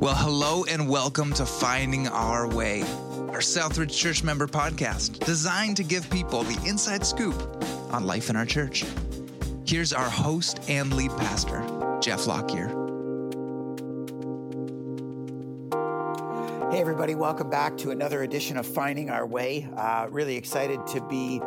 Well, hello and welcome to Finding Our Way, our Southridge Church member podcast designed to give people the inside scoop on life in our church. Here's our host and lead pastor, Jeff Lockyer. Hey, everybody. Welcome back to another edition of Finding Our Way. Really excited to be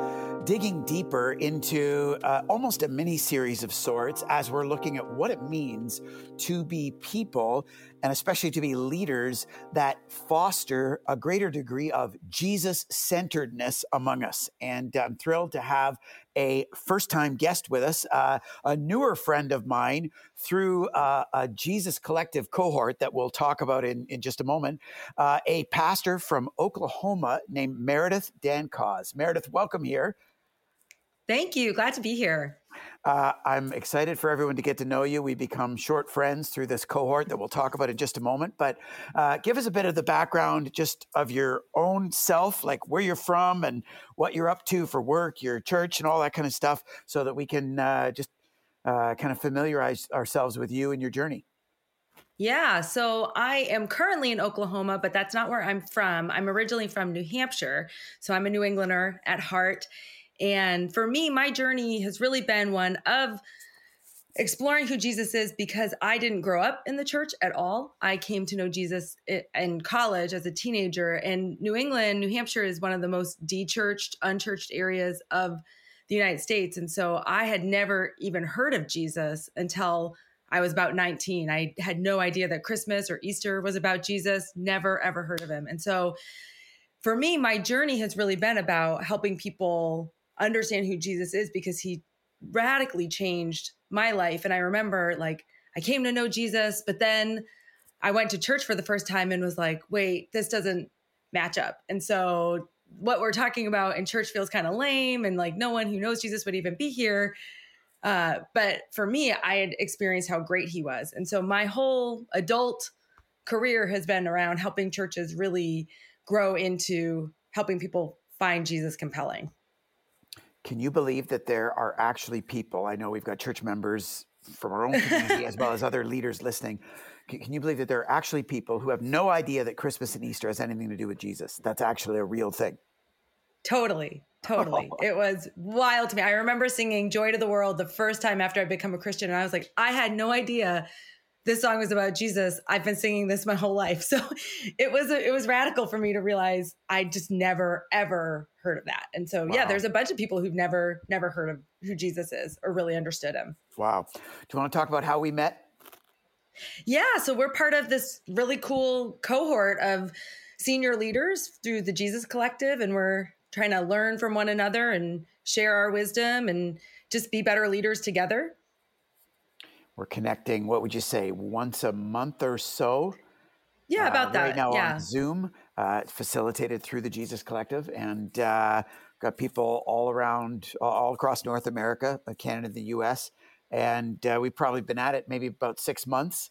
digging deeper into almost a mini-series of sorts as we're looking at what it means to be people, and especially to be leaders that foster a greater degree of Jesus-centeredness among us. And I'm thrilled to have a first-time guest with us, a newer friend of mine through a Jesus Collective cohort that we'll talk about in just a moment, a pastor from Oklahoma named Meredith Dancause. Meredith, welcome here. Thank you. Glad to be here. I'm excited for everyone to get to know you. We become short friends through this cohort that we'll talk about in just a moment. But give us a bit of the background just of your own self, like where you're from and what you're up to for work, your church, and all that kind of stuff, so that we can just kind of familiarize ourselves with you and your journey. Yeah, so I am currently in Oklahoma, but that's not where I'm from. I'm originally from New Hampshire, so I'm a New Englander at heart. And for me, my journey has really been one of exploring who Jesus is, because I didn't grow up in the church at all. I came to know Jesus in college as a teenager. And New England, New Hampshire is one of the most de-churched, unchurched areas of the United States. And so I had never even heard of Jesus until I was about 19. I had no idea that Christmas or Easter was about Jesus, never, ever heard of him. And so for me, my journey has really been about helping people understand who Jesus is, because he radically changed my life. And I remember, like, I came to know Jesus, but then I went to church for the first time and was like, wait, this doesn't match up. And so what we're talking about in church feels kind of lame, and like no one who knows Jesus would even be here. But for me, I had experienced how great he was. And so my whole adult career has been around helping churches really grow into helping people find Jesus compelling. Can you believe that there are actually people? I know we've got church members from our own community as well as other leaders listening. Can you believe that there are actually people who have no idea that Christmas and Easter has anything to do with Jesus? That's actually a real thing. Totally. It was wild to me. I remember singing Joy to the World the first time after I'd become a Christian, and I was like, I had no idea this song was about Jesus. I've been singing this my whole life. So it was radical for me to realize I just never, ever heard of that. And so, Yeah, there's a bunch of people who've never heard of who Jesus is or really understood him. Wow. Do you want to talk about how we met? Yeah. So we're part of this really cool cohort of senior leaders through the Jesus Collective, and we're trying to learn from one another and share our wisdom and just be better leaders together. We're connecting, what would you say, once a month or so? Yeah, about that. Right now on Zoom, facilitated through the Jesus Collective, and got people all across North America, Canada, the U.S., and we've probably been at it maybe about 6 months.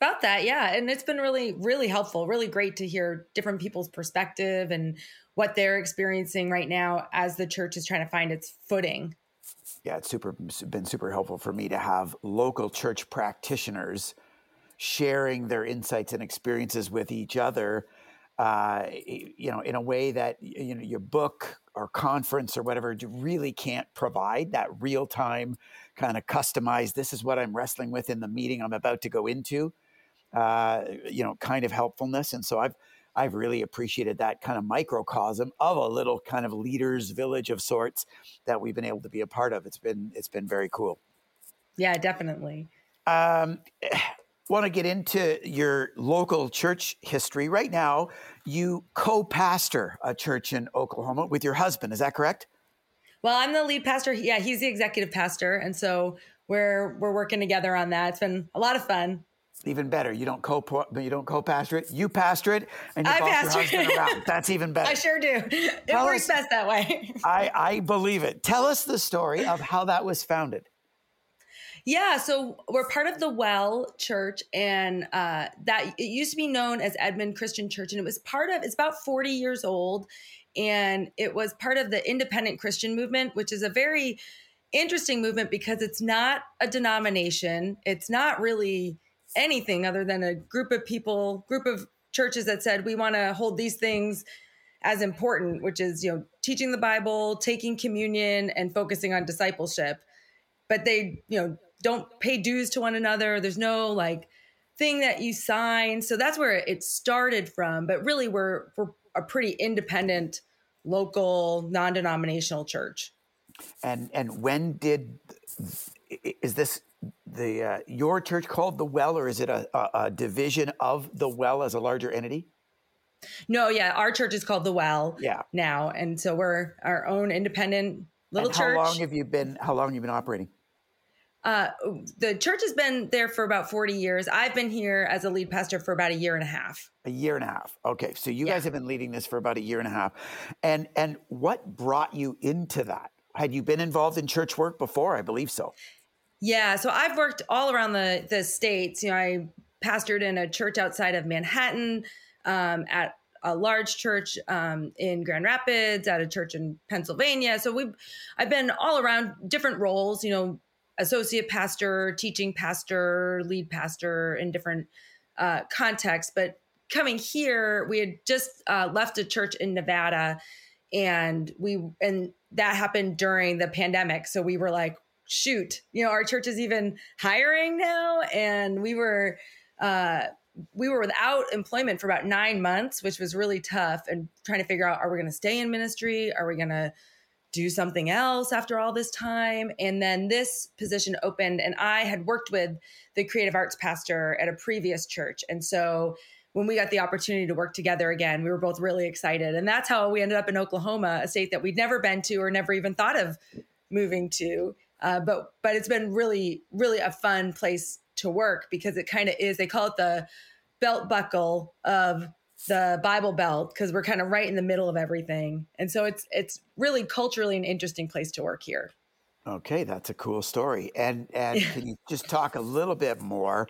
About that, yeah, and it's been really, really helpful, really great to hear different people's perspective and what they're experiencing right now as the church is trying to find its footing. Yeah, it's been super helpful for me to have local church practitioners sharing their insights and experiences with each other, in a way that, your book or conference or whatever really can't provide that real time kind of customized, this is what I'm wrestling with in the meeting I'm about to go into, kind of helpfulness. And so I've really appreciated that kind of microcosm of a little kind of leaders village of sorts that we've been able to be a part of. It's been very cool. Yeah, definitely. Want to get into your local church history. Right now, you co-pastor a church in Oklahoma with your husband. Is that correct? Well, I'm the lead pastor. Yeah, he's the executive pastor. And so we're working together on that. It's been a lot of fun. Even better. You don't co-pastor it. You pastor it, and you boss your husband around. That's even better. I sure do. It works best that way. I believe it. Tell us the story of how that was founded. Yeah, so we're part of the Well Church, and that it used to be known as Edmond Christian Church, and it was it's about 40 years old, and it was part of the independent Christian movement, which is a very interesting movement because it's not a denomination. It's not really anything other than a group of churches that said, we want to hold these things as important, which is, teaching the Bible, taking communion, and focusing on discipleship. But they, don't pay dues to one another. There's no thing that you sign. So that's where it started from. But really, we're a pretty independent, local, non-denominational church. And when is this your church called The Well, or is it a division of The Well as a larger entity? No, yeah, our church is called The Well now, and so we're our own independent little church. How long have you been operating? The church has been there for about 40 years. I've been here as a lead pastor for about a year and a half. A year and a half. Okay, so you guys have been leading this for about a year and a half. And what brought you into that? Had you been involved in church work before? I believe so. Yeah, so I've worked all around the states. I pastored in a church outside of Manhattan, at a large church in Grand Rapids, at a church in Pennsylvania. So I've been all around different roles, associate pastor, teaching pastor, lead pastor in different contexts. But coming here, we had just left a church in Nevada, and that happened during the pandemic. So we were like, shoot, our church is even hiring now. And we were without employment for about 9 months, which was really tough, and trying to figure out, are we going to stay in ministry? Are we going to do something else after all this time? And then this position opened, and I had worked with the creative arts pastor at a previous church. And so when we got the opportunity to work together again, we were both really excited. And that's how we ended up in Oklahoma, a state that we'd never been to or never even thought of moving to. But it's been really, really a fun place to work, because it kind of is, they call it the belt buckle of the Bible Belt, because we're kind of right in the middle of everything. And so it's really culturally an interesting place to work here. Okay, that's a cool story. And can you just talk a little bit more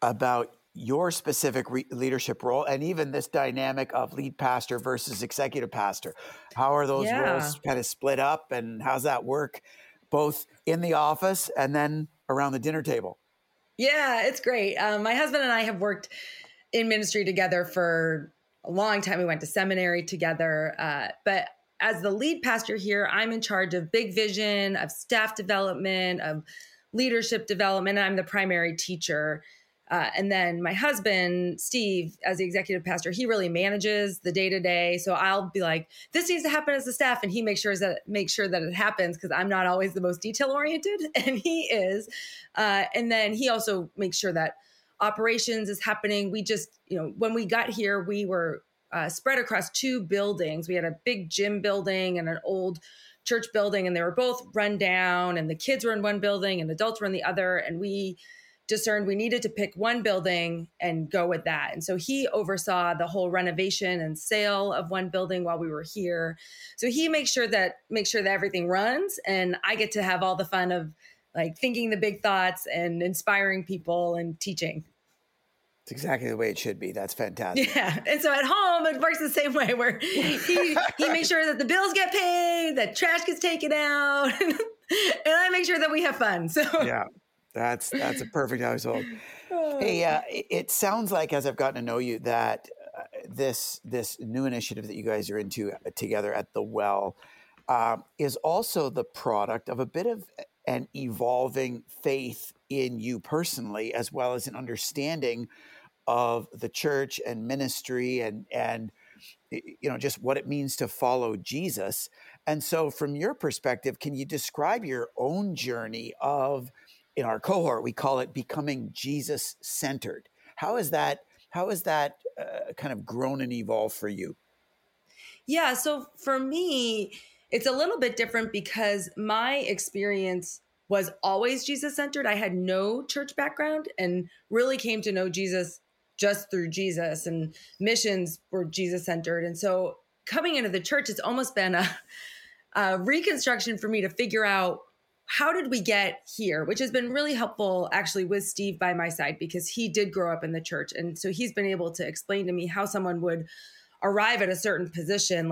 about your specific leadership role, and even this dynamic of lead pastor versus executive pastor? How are those roles kind of split up, and how's that work both in the office and then around the dinner table? Yeah, it's great. My husband and I have worked in ministry together for a long time. We went to seminary together. But as the lead pastor here, I'm in charge of big vision, of staff development, of leadership development. I'm the primary teacher. And then my husband, Steve, as the executive pastor, he really manages the day-to-day. So I'll be like, this needs to happen as a staff. And he makes sure that it happens, because I'm not always the most detail-oriented, and he is. And then he also makes sure that operations is happening. We just, when we got here, we were spread across two buildings. We had a big gym building and an old church building, and they were both run down, and the kids were in one building and adults were in the other. And we discerned we needed to pick one building and go with that. And so he oversaw the whole renovation and sale of one building while we were here. So he makes sure that everything runs, and I get to have all the fun of thinking the big thoughts and inspiring people and teaching. It's exactly the way it should be. That's fantastic. Yeah. And so at home, it works the same way, where he makes sure that the bills get paid, that trash gets taken out, and I make sure that we have fun. So yeah. That's a perfect household. Hey, it sounds like, as I've gotten to know you, that this new initiative that you guys are into together at The Well is also the product of a bit of an evolving faith in you personally, as well as an understanding of the church and ministry and just what it means to follow Jesus. And so from your perspective, can you describe your own journey of, in our cohort, we call it becoming Jesus-centered. How has that kind of grown and evolved for you? Yeah, so for me, it's a little bit different, because my experience was always Jesus-centered. I had no church background and really came to know Jesus just through Jesus, and missions were Jesus-centered. And so coming into the church, it's almost been a reconstruction for me to figure out, how did we get here? Which has been really helpful, actually, with Steve by my side, because he did grow up in the church. And so he's been able to explain to me how someone would arrive at a certain position.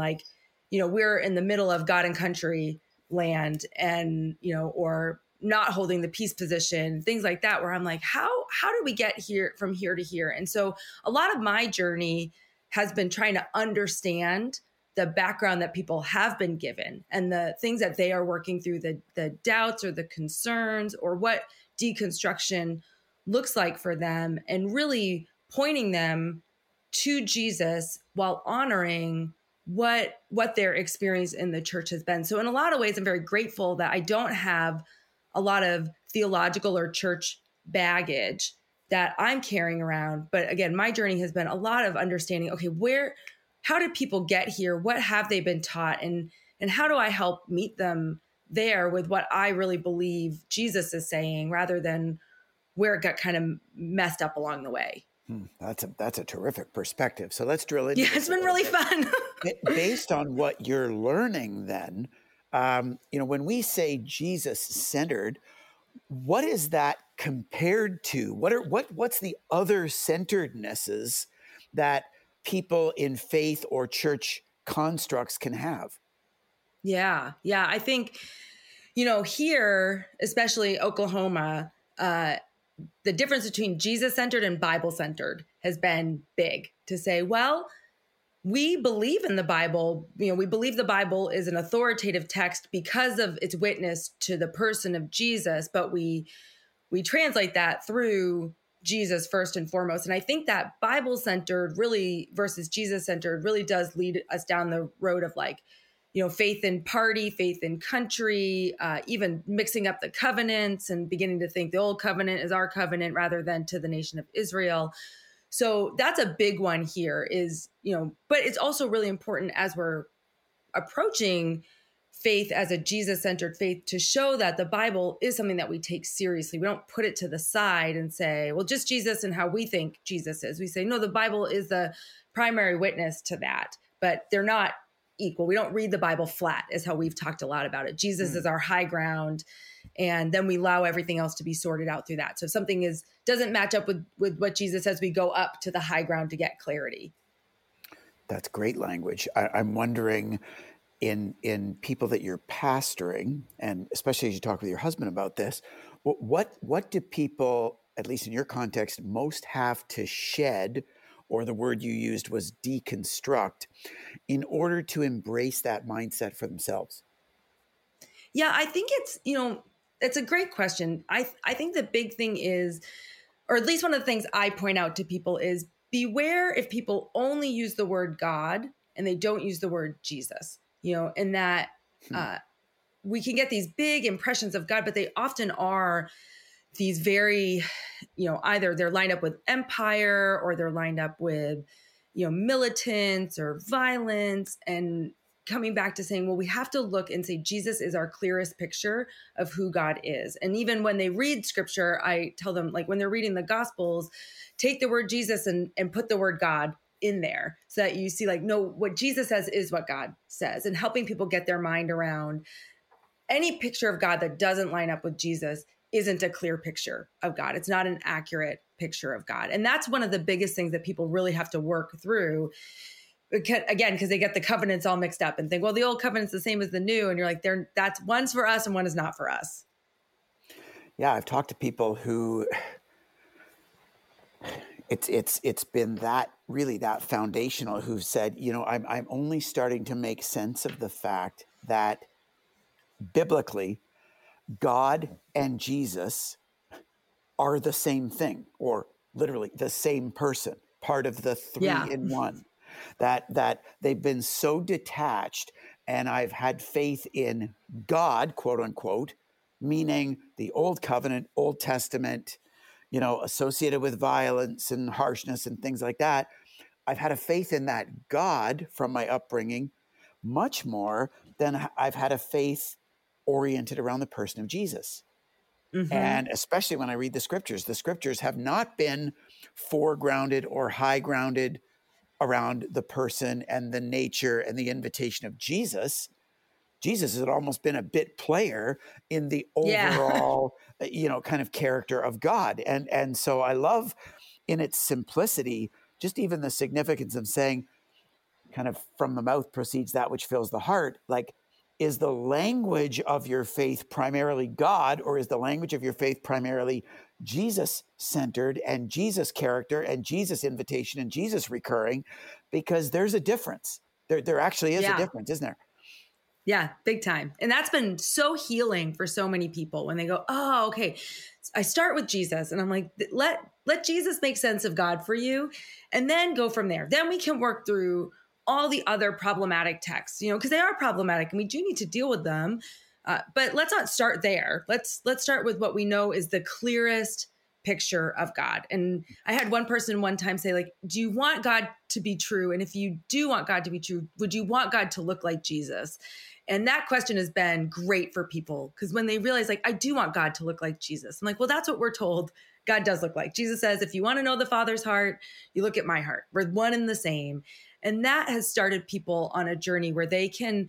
We're in the middle of God and country land, and, or not holding the peace position, things like that, where I'm like, how do we get here from here to here? And so a lot of my journey has been trying to understand the background that people have been given and the things that they are working through, the doubts or the concerns or what deconstruction looks like for them, and really pointing them to Jesus while honoring what their experience in the church has been. So in a lot of ways, I'm very grateful that I don't have a lot of theological or church baggage that I'm carrying around. But again, my journey has been a lot of understanding, okay, how did people get here? What have they been taught? And how do I help meet them there with what I really believe Jesus is saying, rather than where it got kind of messed up along the way. That's a terrific perspective. So let's drill into it. Yeah, it's been really fun. Based on what you're learning then, when we say Jesus-centered, what is that compared to? What's the other centerednesses that people in faith or church constructs can have? Yeah. I think, here, especially Oklahoma, the difference between Jesus-centered and Bible-centered has been big, to say, well, we believe in the Bible. We believe the Bible is an authoritative text because of its witness to the person of Jesus, but we translate that through Jesus first and foremost. And I think that Bible-centered really versus Jesus-centered really does lead us down the road of faith in party, faith in country, even mixing up the covenants and beginning to think the old covenant is our covenant rather than to the nation of Israel. So that's a big one here is, but it's also really important as we're approaching faith as a Jesus-centered faith to show that the Bible is something that we take seriously. We don't put it to the side and say, well, just Jesus and how we think Jesus is. We say, no, the Bible is the primary witness to that, but they're not equal. We don't read the Bible flat, is how we've talked a lot about it. Jesus is our high ground, and then we allow everything else to be sorted out through that. So if something doesn't match up with what Jesus says, we go up to the high ground to get clarity. That's great language. I'm wondering in people that you're pastoring, and especially as you talk with your husband about this, what do people, at least in your context, most have to shed, or the word you used was deconstruct, in order to embrace that mindset for themselves? Yeah, I think it's a great question. I think the big thing is, or at least one of the things I point out to people is, beware if people only use the word God and they don't use the word Jesus, and that we can get these big impressions of God, but they often are these very, either they're lined up with empire or they're lined up with, militants or violence, and coming back to saying, well, we have to look and say, Jesus is our clearest picture of who God is. And even when they read scripture, I tell them, when they're reading the gospels, take the word Jesus and put the word God in there so that you see what Jesus says is what God says, and helping people get their mind around any picture of God that doesn't line up with Jesus isn't a clear picture of God. It's not an accurate picture of God. And that's one of the biggest things that people really have to work through, again, because they get the covenants all mixed up and think, well, the old covenant's the same as the new. And you're like, that's one's for us and one is not for us. Yeah. I've talked to people who it's been that really that foundational, who've said, I'm only starting to make sense of the fact that biblically, God and Jesus are the same thing, or literally the same person, part of the three in one, that they've been so detached. And I've had faith in God, quote unquote, meaning the old covenant, Old Testament, associated with violence and harshness and things like that. I've had a faith in that God from my upbringing much more than I've had a faith oriented around the person of Jesus. Mm-hmm. And especially when I read the scriptures have not been foregrounded or high grounded around the person and the nature and the invitation of Jesus. Jesus had almost been a bit player in the overall, kind of character of God. And so I love in its simplicity, just even the significance of saying, kind of from the mouth proceeds that which fills the heart, Is the language of your faith primarily God, or is the language of your faith primarily Jesus-centered and Jesus character and Jesus invitation and Jesus recurring? Because there's a difference. There actually is a difference, isn't there? Yeah, big time. And that's been so healing for so many people when they go, oh, okay, I start with Jesus. And I'm like, let Jesus make sense of God for you and then go from there. Then we can work through all the other problematic texts, you know, because they are problematic and we do need to deal with them. But let's not start there. Let's start with what we know is the clearest picture of God. And I had one person one time say, like, do you want God to be true? And if you do want God to be true, would you want God to look like Jesus? And that question has been great for people, because when they realize, like, I do want God to look like Jesus. I'm like, well, that's what we're told God does look like. Jesus says, if you want to know the Father's heart, you look at my heart. We're one and the same. And that has started people on a journey where they can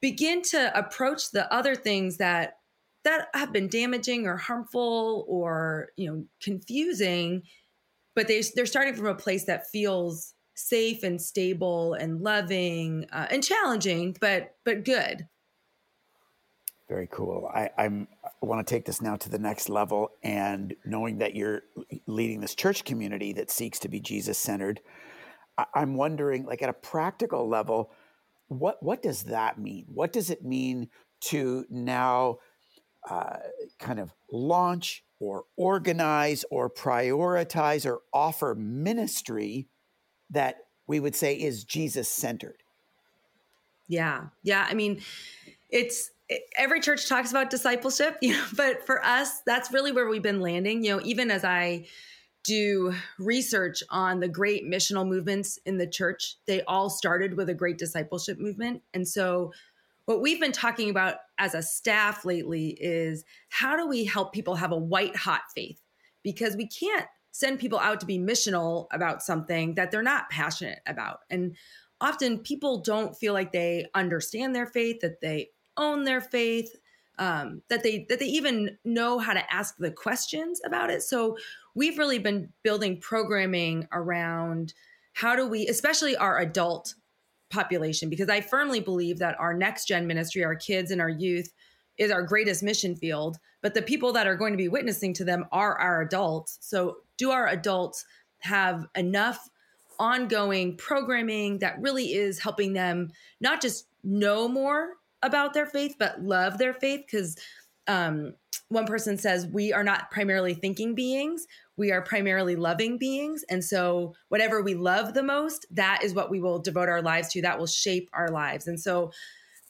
begin to approach the other things that have been damaging or harmful or, you know, confusing, but they're starting from a place that feels safe and stable and loving and challenging, but good. Very cool. I want to take this now to the next level, and knowing that you're leading this church community that seeks to be Jesus-centered, I'm wondering, like, at a practical level, what does that mean? What does it mean to now kind of launch or organize or prioritize or offer ministry that we would say is Jesus-centered? Yeah. I mean, every church talks about discipleship, you know, but for us, that's really where we've been landing. You know, even as I do research on the great missional movements in the church, they all started with a great discipleship movement. And so what we've been talking about as a staff lately is, how do we help people have a white hot faith? Because we can't send people out to be missional about something that they're not passionate about. And often people don't feel like they understand their faith, that they own their faith, that they even know how to ask the questions about it. So we've really been building programming around how do we, especially our adult population, because I firmly believe that our next gen ministry, our kids and our youth, is our greatest mission field, but the people that are going to be witnessing to them are our adults. So do our adults have enough ongoing programming that really is helping them not just know more about their faith, but love their faith? Because one person says, we are not primarily thinking beings, we are primarily loving beings. And so whatever we love the most, that is what we will devote our lives to, that will shape our lives. And so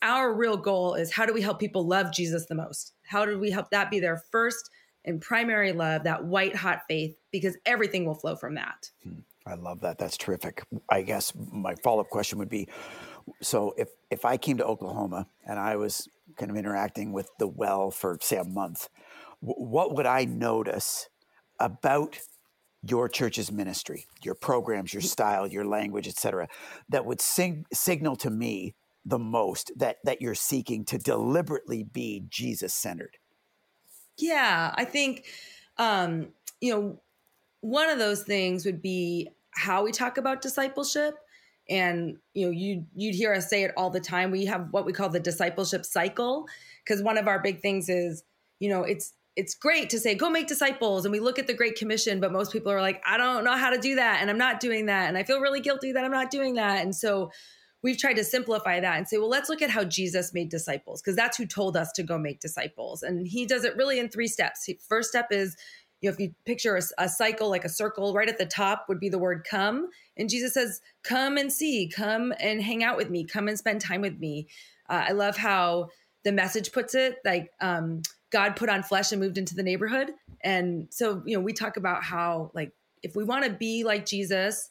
our real goal is, how do we help people love Jesus the most? How do we help that be their first and primary love, that white hot faith, because everything will flow from that. I love that. That's terrific. I guess my follow-up question would be, so if I came to Oklahoma and I was kind of interacting with the Well for, say, a month, what would I notice about your church's ministry, your programs, your style, your language, et cetera, that would signal to me the most that you're seeking to deliberately be Jesus-centered? Yeah, I think, you know, one of those things would be how we talk about discipleship. And, you know, you'd hear us say it all the time. We have what we call the discipleship cycle, because one of our big things is, you know, it's great to say, go make disciples. And we look at the Great Commission, but most people are like, I don't know how to do that, and I'm not doing that, and I feel really guilty that I'm not doing that. And so we've tried to simplify that and say, well, let's look at how Jesus made disciples, because that's who told us to go make disciples. And he does it really in three steps. First step is, you know, if you picture a cycle, like a circle, right at the top would be the word come. And Jesus says, come and see, come and hang out with me, come and spend time with me. I love how the Message puts it, like, God put on flesh and moved into the neighborhood. And so, you know, we talk about how, like, if we want to be like Jesus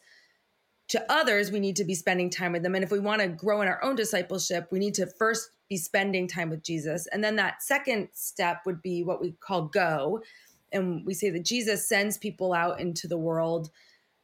to others, we need to be spending time with them. And if we want to grow in our own discipleship, we need to first be spending time with Jesus. And then that second step would be what we call go. And we say that Jesus sends people out into the world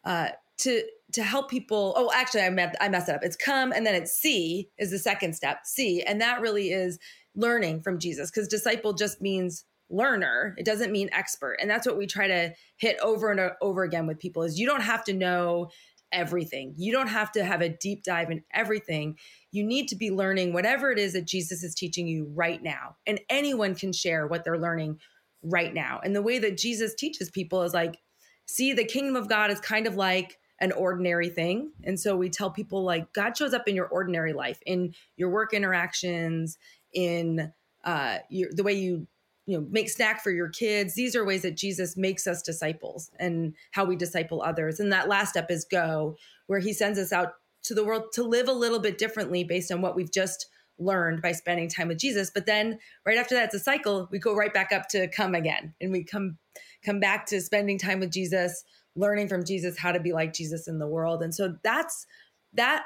to help people. Oh, actually, I messed it up. It's come, and then it's see is the second step, see. And that really is learning from Jesus, because disciple just means learner. It doesn't mean expert. And that's what we try to hit over and over again with people, is you don't have to know everything. You don't have to have a deep dive in everything. You need to be learning whatever it is that Jesus is teaching you right now. And anyone can share what they're learning right now. And the way that Jesus teaches people is like, see, the kingdom of God is kind of like an ordinary thing. And so we tell people like, God shows up in your ordinary life, in your work interactions, in the way you make snack for your kids. These are ways that Jesus makes us disciples and how we disciple others. And that last step is go, where he sends us out to the world to live a little bit differently based on what we've just learned by spending time with Jesus. But then right after that, it's a cycle. We go right back up to come again. And we come back to spending time with Jesus, learning from Jesus how to be like Jesus in the world. And so that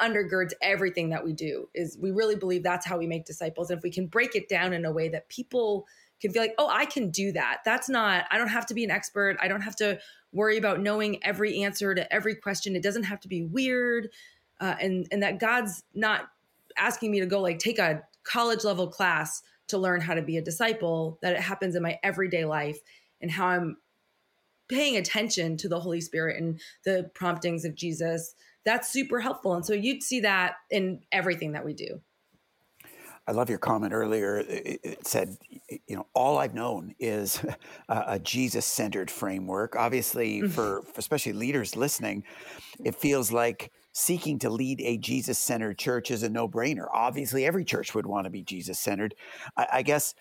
undergirds everything that we do. Is we really believe that's how we make disciples. And if we can break it down in a way that people can feel like, oh, I can do that. I don't have to be an expert. I don't have to worry about knowing every answer to every question. It doesn't have to be weird. And that God's not asking me to go like take a college level class to learn how to be a disciple, that it happens in my everyday life and how I'm paying attention to the Holy Spirit and the promptings of Jesus. That's super helpful. And so you'd see that in everything that we do. I love your comment earlier. It said, all I've known is a Jesus-centered framework. Obviously, for especially leaders listening, it feels like seeking to lead a Jesus-centered church is a no-brainer. Obviously, every church would want to be Jesus-centered. I guess,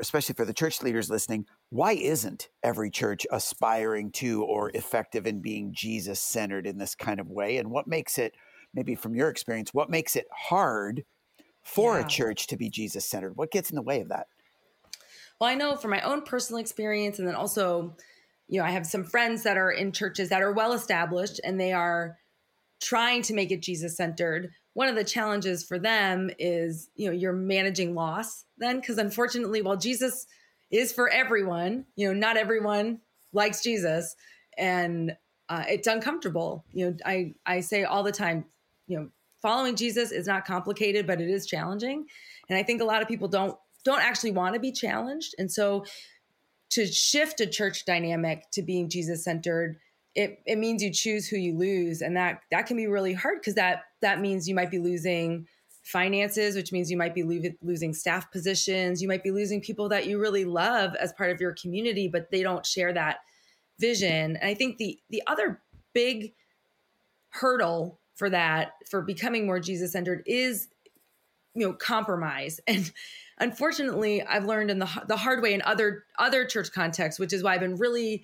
especially for the church leaders listening, why isn't every church aspiring to or effective in being Jesus-centered in this kind of way? And what makes it, maybe from your experience, what makes it hard for a church to be Jesus-centered? What gets in the way of that? Well, I know from my own personal experience, and then also, I have some friends that are in churches that are well-established and they are trying to make it Jesus-centered. One of the challenges for them is, you're managing loss then, because unfortunately, while Jesus is for everyone, not everyone likes Jesus, and it's uncomfortable. I say all the time, following Jesus is not complicated, but it is challenging. And I think a lot of people don't actually want to be challenged. And so to shift a church dynamic to being Jesus-centered, it means you choose who you lose. And that can be really hard, because that means you might be losing finances, which means you might be losing staff positions. You might be losing people that you really love as part of your community, but they don't share that vision. And I think the other big hurdle for becoming more Jesus-centered is, compromise. And unfortunately, I've learned in the hard way in other church contexts, which is why I've been really,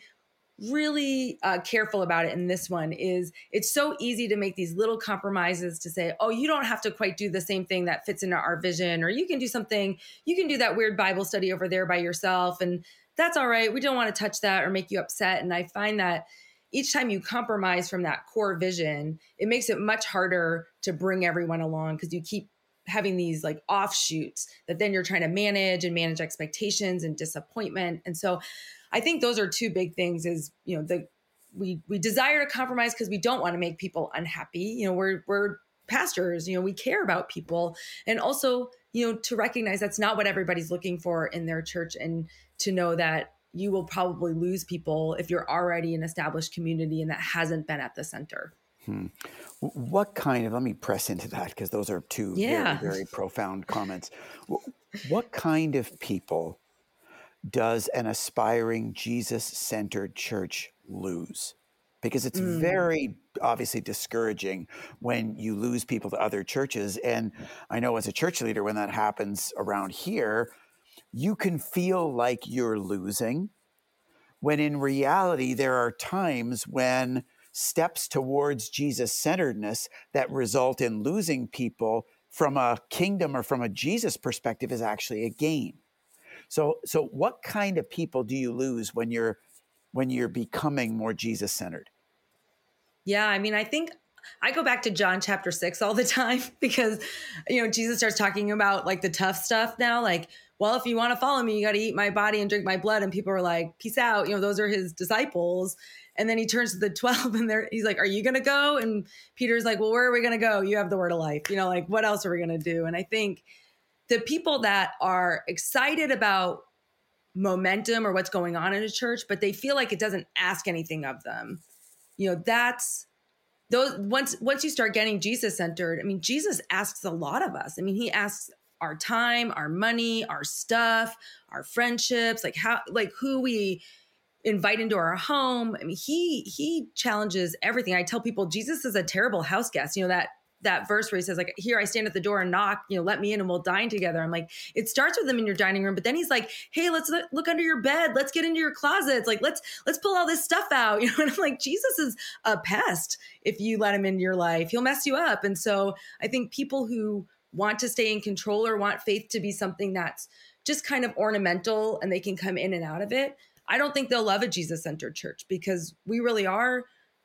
really careful about it in this one, is it's so easy to make these little compromises to say, oh, you don't have to quite do the same thing that fits into our vision, or you can do that weird Bible study over there by yourself, and that's all right. We don't want to touch that or make you upset. And I find that each time you compromise from that core vision, it makes it much harder to bring everyone along, because you keep having these like offshoots that then you're trying to manage expectations and disappointment. And so I think those are two big things is, we desire to compromise because we don't want to make people unhappy. We're pastors, we care about people, and also, to recognize that's not what everybody's looking for in their church, and to know that you will probably lose people if you're already an established community and that hasn't been at the center. Let me press into that, because those are two very, very profound comments. What kind of people does an aspiring Jesus-centered church lose? Because it's very obviously discouraging when you lose people to other churches. And I know as a church leader, when that happens around here, you can feel like you're losing, when in reality, there are times when steps towards Jesus-centeredness that result in losing people from a kingdom or from a Jesus perspective is actually a gain. So what kind of people do you lose when you're becoming more Jesus-centered? Yeah, I mean, I think I go back to John chapter 6 all the time, because, Jesus starts talking about like the tough stuff now, like, well, if you want to follow me, you got to eat my body and drink my blood. And people are like, peace out. Those are his disciples. And then he turns to the 12 and he's like, are you going to go? And Peter's like, well, where are we going to go? You have the word of life. Like, what else are we going to do? And I think the people that are excited about momentum or what's going on in a church, but they feel like it doesn't ask anything of them, that's those once you start getting Jesus-centered, I mean, Jesus asks a lot of us. I mean, he asks our time, our money, our stuff, our friendships, like who we invite into our home. I mean, he challenges everything. I tell people Jesus is a terrible house guest. You know, that verse where he says, like, here I stand at the door and knock, you know, let me in and we'll dine together. I'm like, it starts with them in your dining room, but then he's like, hey, let's look under your bed. Let's get into your closets. Like, let's pull all this stuff out. You know, and I'm like, Jesus is a pest. If you let him into your life, he'll mess you up. And so I think people who want to stay in control or want faith to be something that's just kind of ornamental and they can come in and out of it, I don't think they'll love a Jesus-centered church, because we really are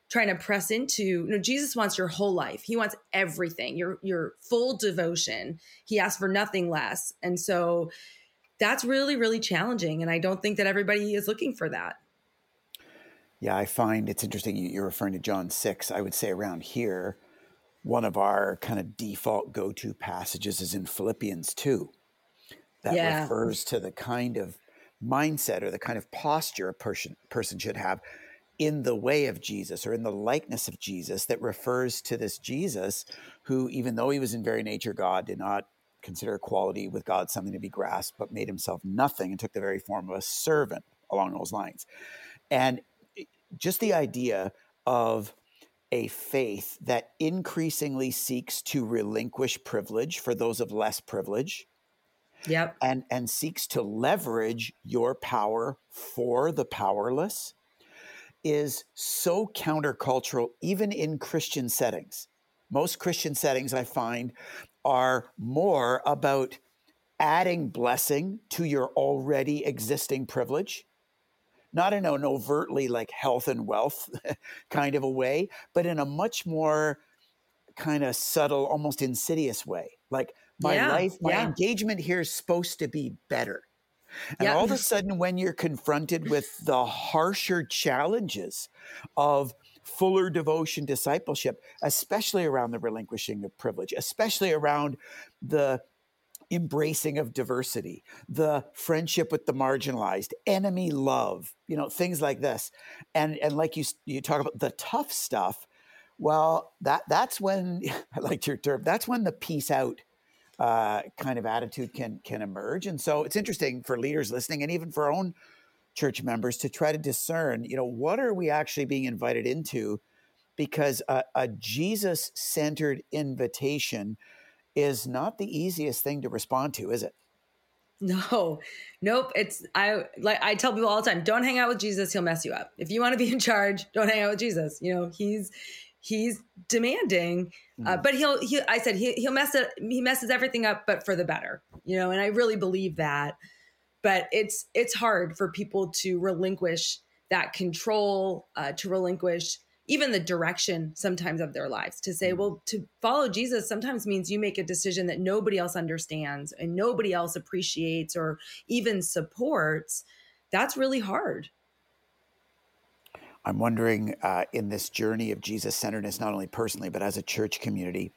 trying to press into, you know, Jesus wants your whole life. He wants everything, your full devotion. He asks for nothing less. And so that's really, really challenging. And I don't think that everybody is looking for that. Yeah, I find it's interesting. You're referring to John 6. I would say around here, one of our kind of default go-to passages is in Philippians 2. That refers to the kind of mindset or the kind of posture a person should have in the way of Jesus or in the likeness of Jesus, that refers to this Jesus who, even though he was in very nature God, did not consider equality with God something to be grasped, but made himself nothing and took the very form of a servant, along those lines. And just the idea of a faith that increasingly seeks to relinquish privilege for those of less privilege. Yep. And seeks to leverage your power for the powerless is so countercultural, even in Christian settings. Most Christian settings, I find, are more about adding blessing to your already existing privilege, not in an overtly like health and wealth kind of a way, but in a much more kind of subtle, almost insidious way. Like, my life, my engagement here is supposed to be better. And all of a sudden, when you're confronted with the harsher challenges of fuller devotion, discipleship, especially around the relinquishing of privilege, especially around the embracing of diversity, the friendship with the marginalized, enemy love, you know, things like this. And like you talk about the tough stuff, well, that's when, I liked your term, that's when the peace out kind of attitude can emerge. And so it's interesting for leaders listening and even for our own church members to try to discern, you know, what are we actually being invited into? Because a Jesus-centered invitation is not the easiest thing to respond to, is it? No, nope. I tell people all the time, don't hang out with Jesus. He'll mess you up. If you want to be in charge, don't hang out with Jesus. You know, He's demanding, but he messes everything up, but for the better, you know, and I really believe that, but it's hard for people to relinquish that control, to relinquish even the direction sometimes of their lives, to say, well, to follow Jesus sometimes means you make a decision that nobody else understands and nobody else appreciates or even supports. That's really hard. I'm wondering, in this journey of Jesus-centeredness, not only personally, but as a church community,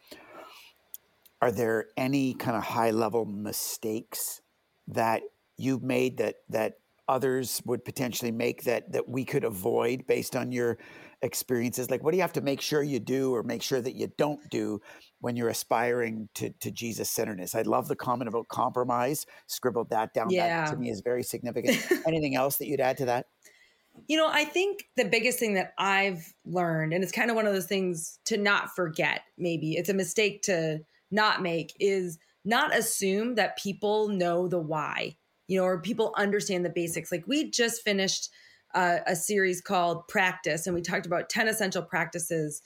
are there any kind of high-level mistakes that you've made that others would potentially make that we could avoid based on your experiences? Like, what do you have to make sure you do or make sure that you don't do when you're aspiring to Jesus-centeredness? I love the comment about compromise. Scribbled that down. That to me is very significant. Anything else that you'd add to that? You know, I think the biggest thing that I've learned, and it's kind of one of those things to not forget, maybe it's a mistake to not make, is not assume that people know the why, you know, or people understand the basics. Like, we just finished a series called Practice, and we talked about 10 essential practices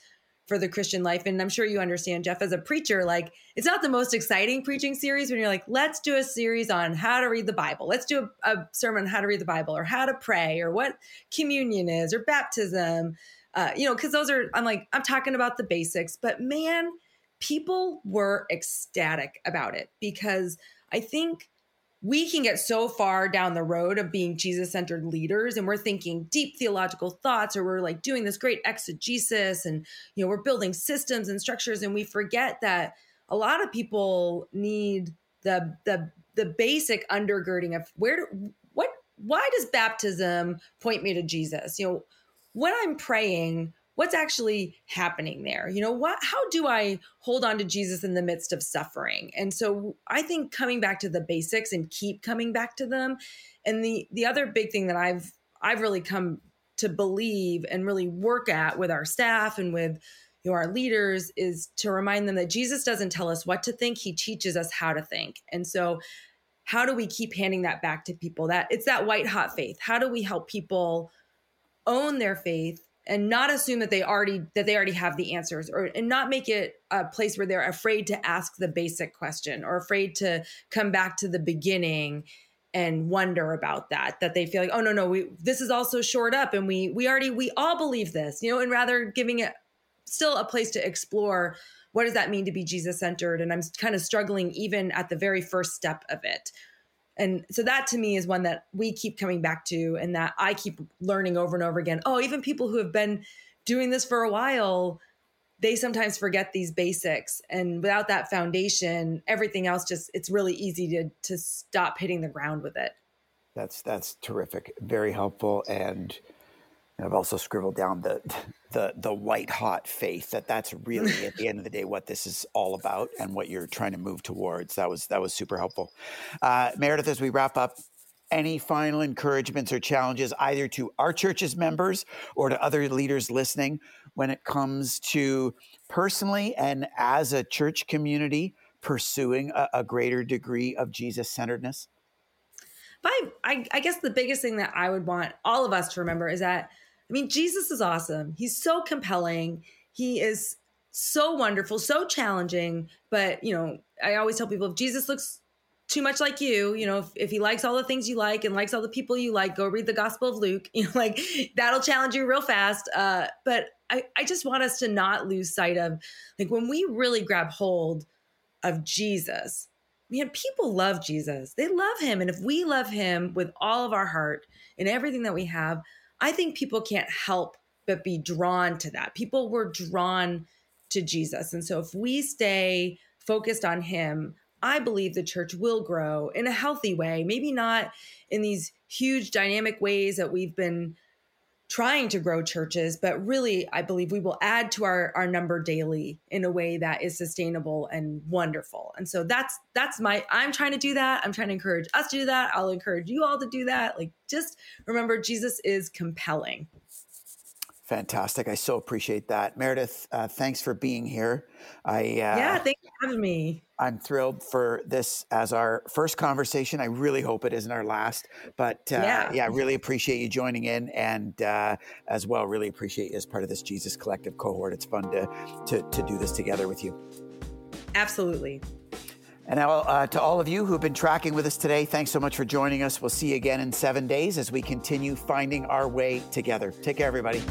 for the Christian life. And I'm sure you understand, Jeff, as a preacher, like, it's not the most exciting preaching series when you're like, let's do a series on how to read the Bible. Let's do a sermon on how to read the Bible, or how to pray, or what communion is, or baptism, you know, because those are, I'm talking about the basics. But man, people were ecstatic about it, because I think we can get so far down the road of being Jesus-centered leaders, and we're thinking deep theological thoughts, or we're like doing this great exegesis, and, you know, we're building systems and structures, and we forget that a lot of people need the basic undergirding of why does baptism point me to Jesus? You know, when I'm praying, what's actually happening there? You know, what, how do I hold on to Jesus in the midst of suffering? And so I think coming back to the basics and keep coming back to them. And the other big thing that I've really come to believe and really work at with our staff and with our leaders is to remind them that Jesus doesn't tell us what to think. He teaches us how to think. And so how do we keep handing that back to people? That it's that white hot faith. How do we help people own their faith and not assume that they already have the answers, and not make it a place where they're afraid to ask the basic question or afraid to come back to the beginning and wonder about that they feel like, oh no, this is also shored up and we all believe this, and rather giving it still a place to explore, what does that mean to be Jesus-centered? And I'm kind of struggling even at the very first step of it. And so that to me is one that we keep coming back to and that I keep learning over and over again. Oh, even people who have been doing this for a while, they sometimes forget these basics. And without that foundation, everything else it's really easy to stop hitting the ground with it. That's terrific. Very helpful. And I've also scribbled down the white hot faith, that's really at the end of the day what this is all about and what you're trying to move towards. That was super helpful. Meredith, as we wrap up, any final encouragements or challenges either to our church's members or to other leaders listening when it comes to personally and as a church community pursuing a greater degree of Jesus-centeredness? I guess the biggest thing that I would want all of us to remember is that Jesus is awesome. He's so compelling. He is so wonderful, so challenging. But, I always tell people, if Jesus looks too much like you, if he likes all the things you like and likes all the people you like, go read the Gospel of Luke. That'll challenge you real fast. But I just want us to not lose sight of, when we really grab hold of Jesus, people love Jesus. They love him. And if we love him with all of our heart and everything that we have, I think people can't help but be drawn to that. People were drawn to Jesus. And so if we stay focused on him, I believe the church will grow in a healthy way, maybe not in these huge dynamic ways that we've been trying to grow churches, but really, I believe we will add to our number daily in a way that is sustainable and wonderful. And so I'm trying to do that. I'm trying to encourage us to do that. I'll encourage you all to do that. Just remember, Jesus is compelling. Fantastic. I so appreciate that. Meredith, thanks for being here. Thanks for having me. I'm thrilled for this as our first conversation. I really hope it isn't our last, but I really appreciate you joining in, and as well, really appreciate you as part of this Jesus Collective cohort. It's fun to do this together with you. Absolutely. And now to all of you who've been tracking with us today, thanks so much for joining us. We'll see you again in 7 days as we continue finding our way together. Take care, everybody.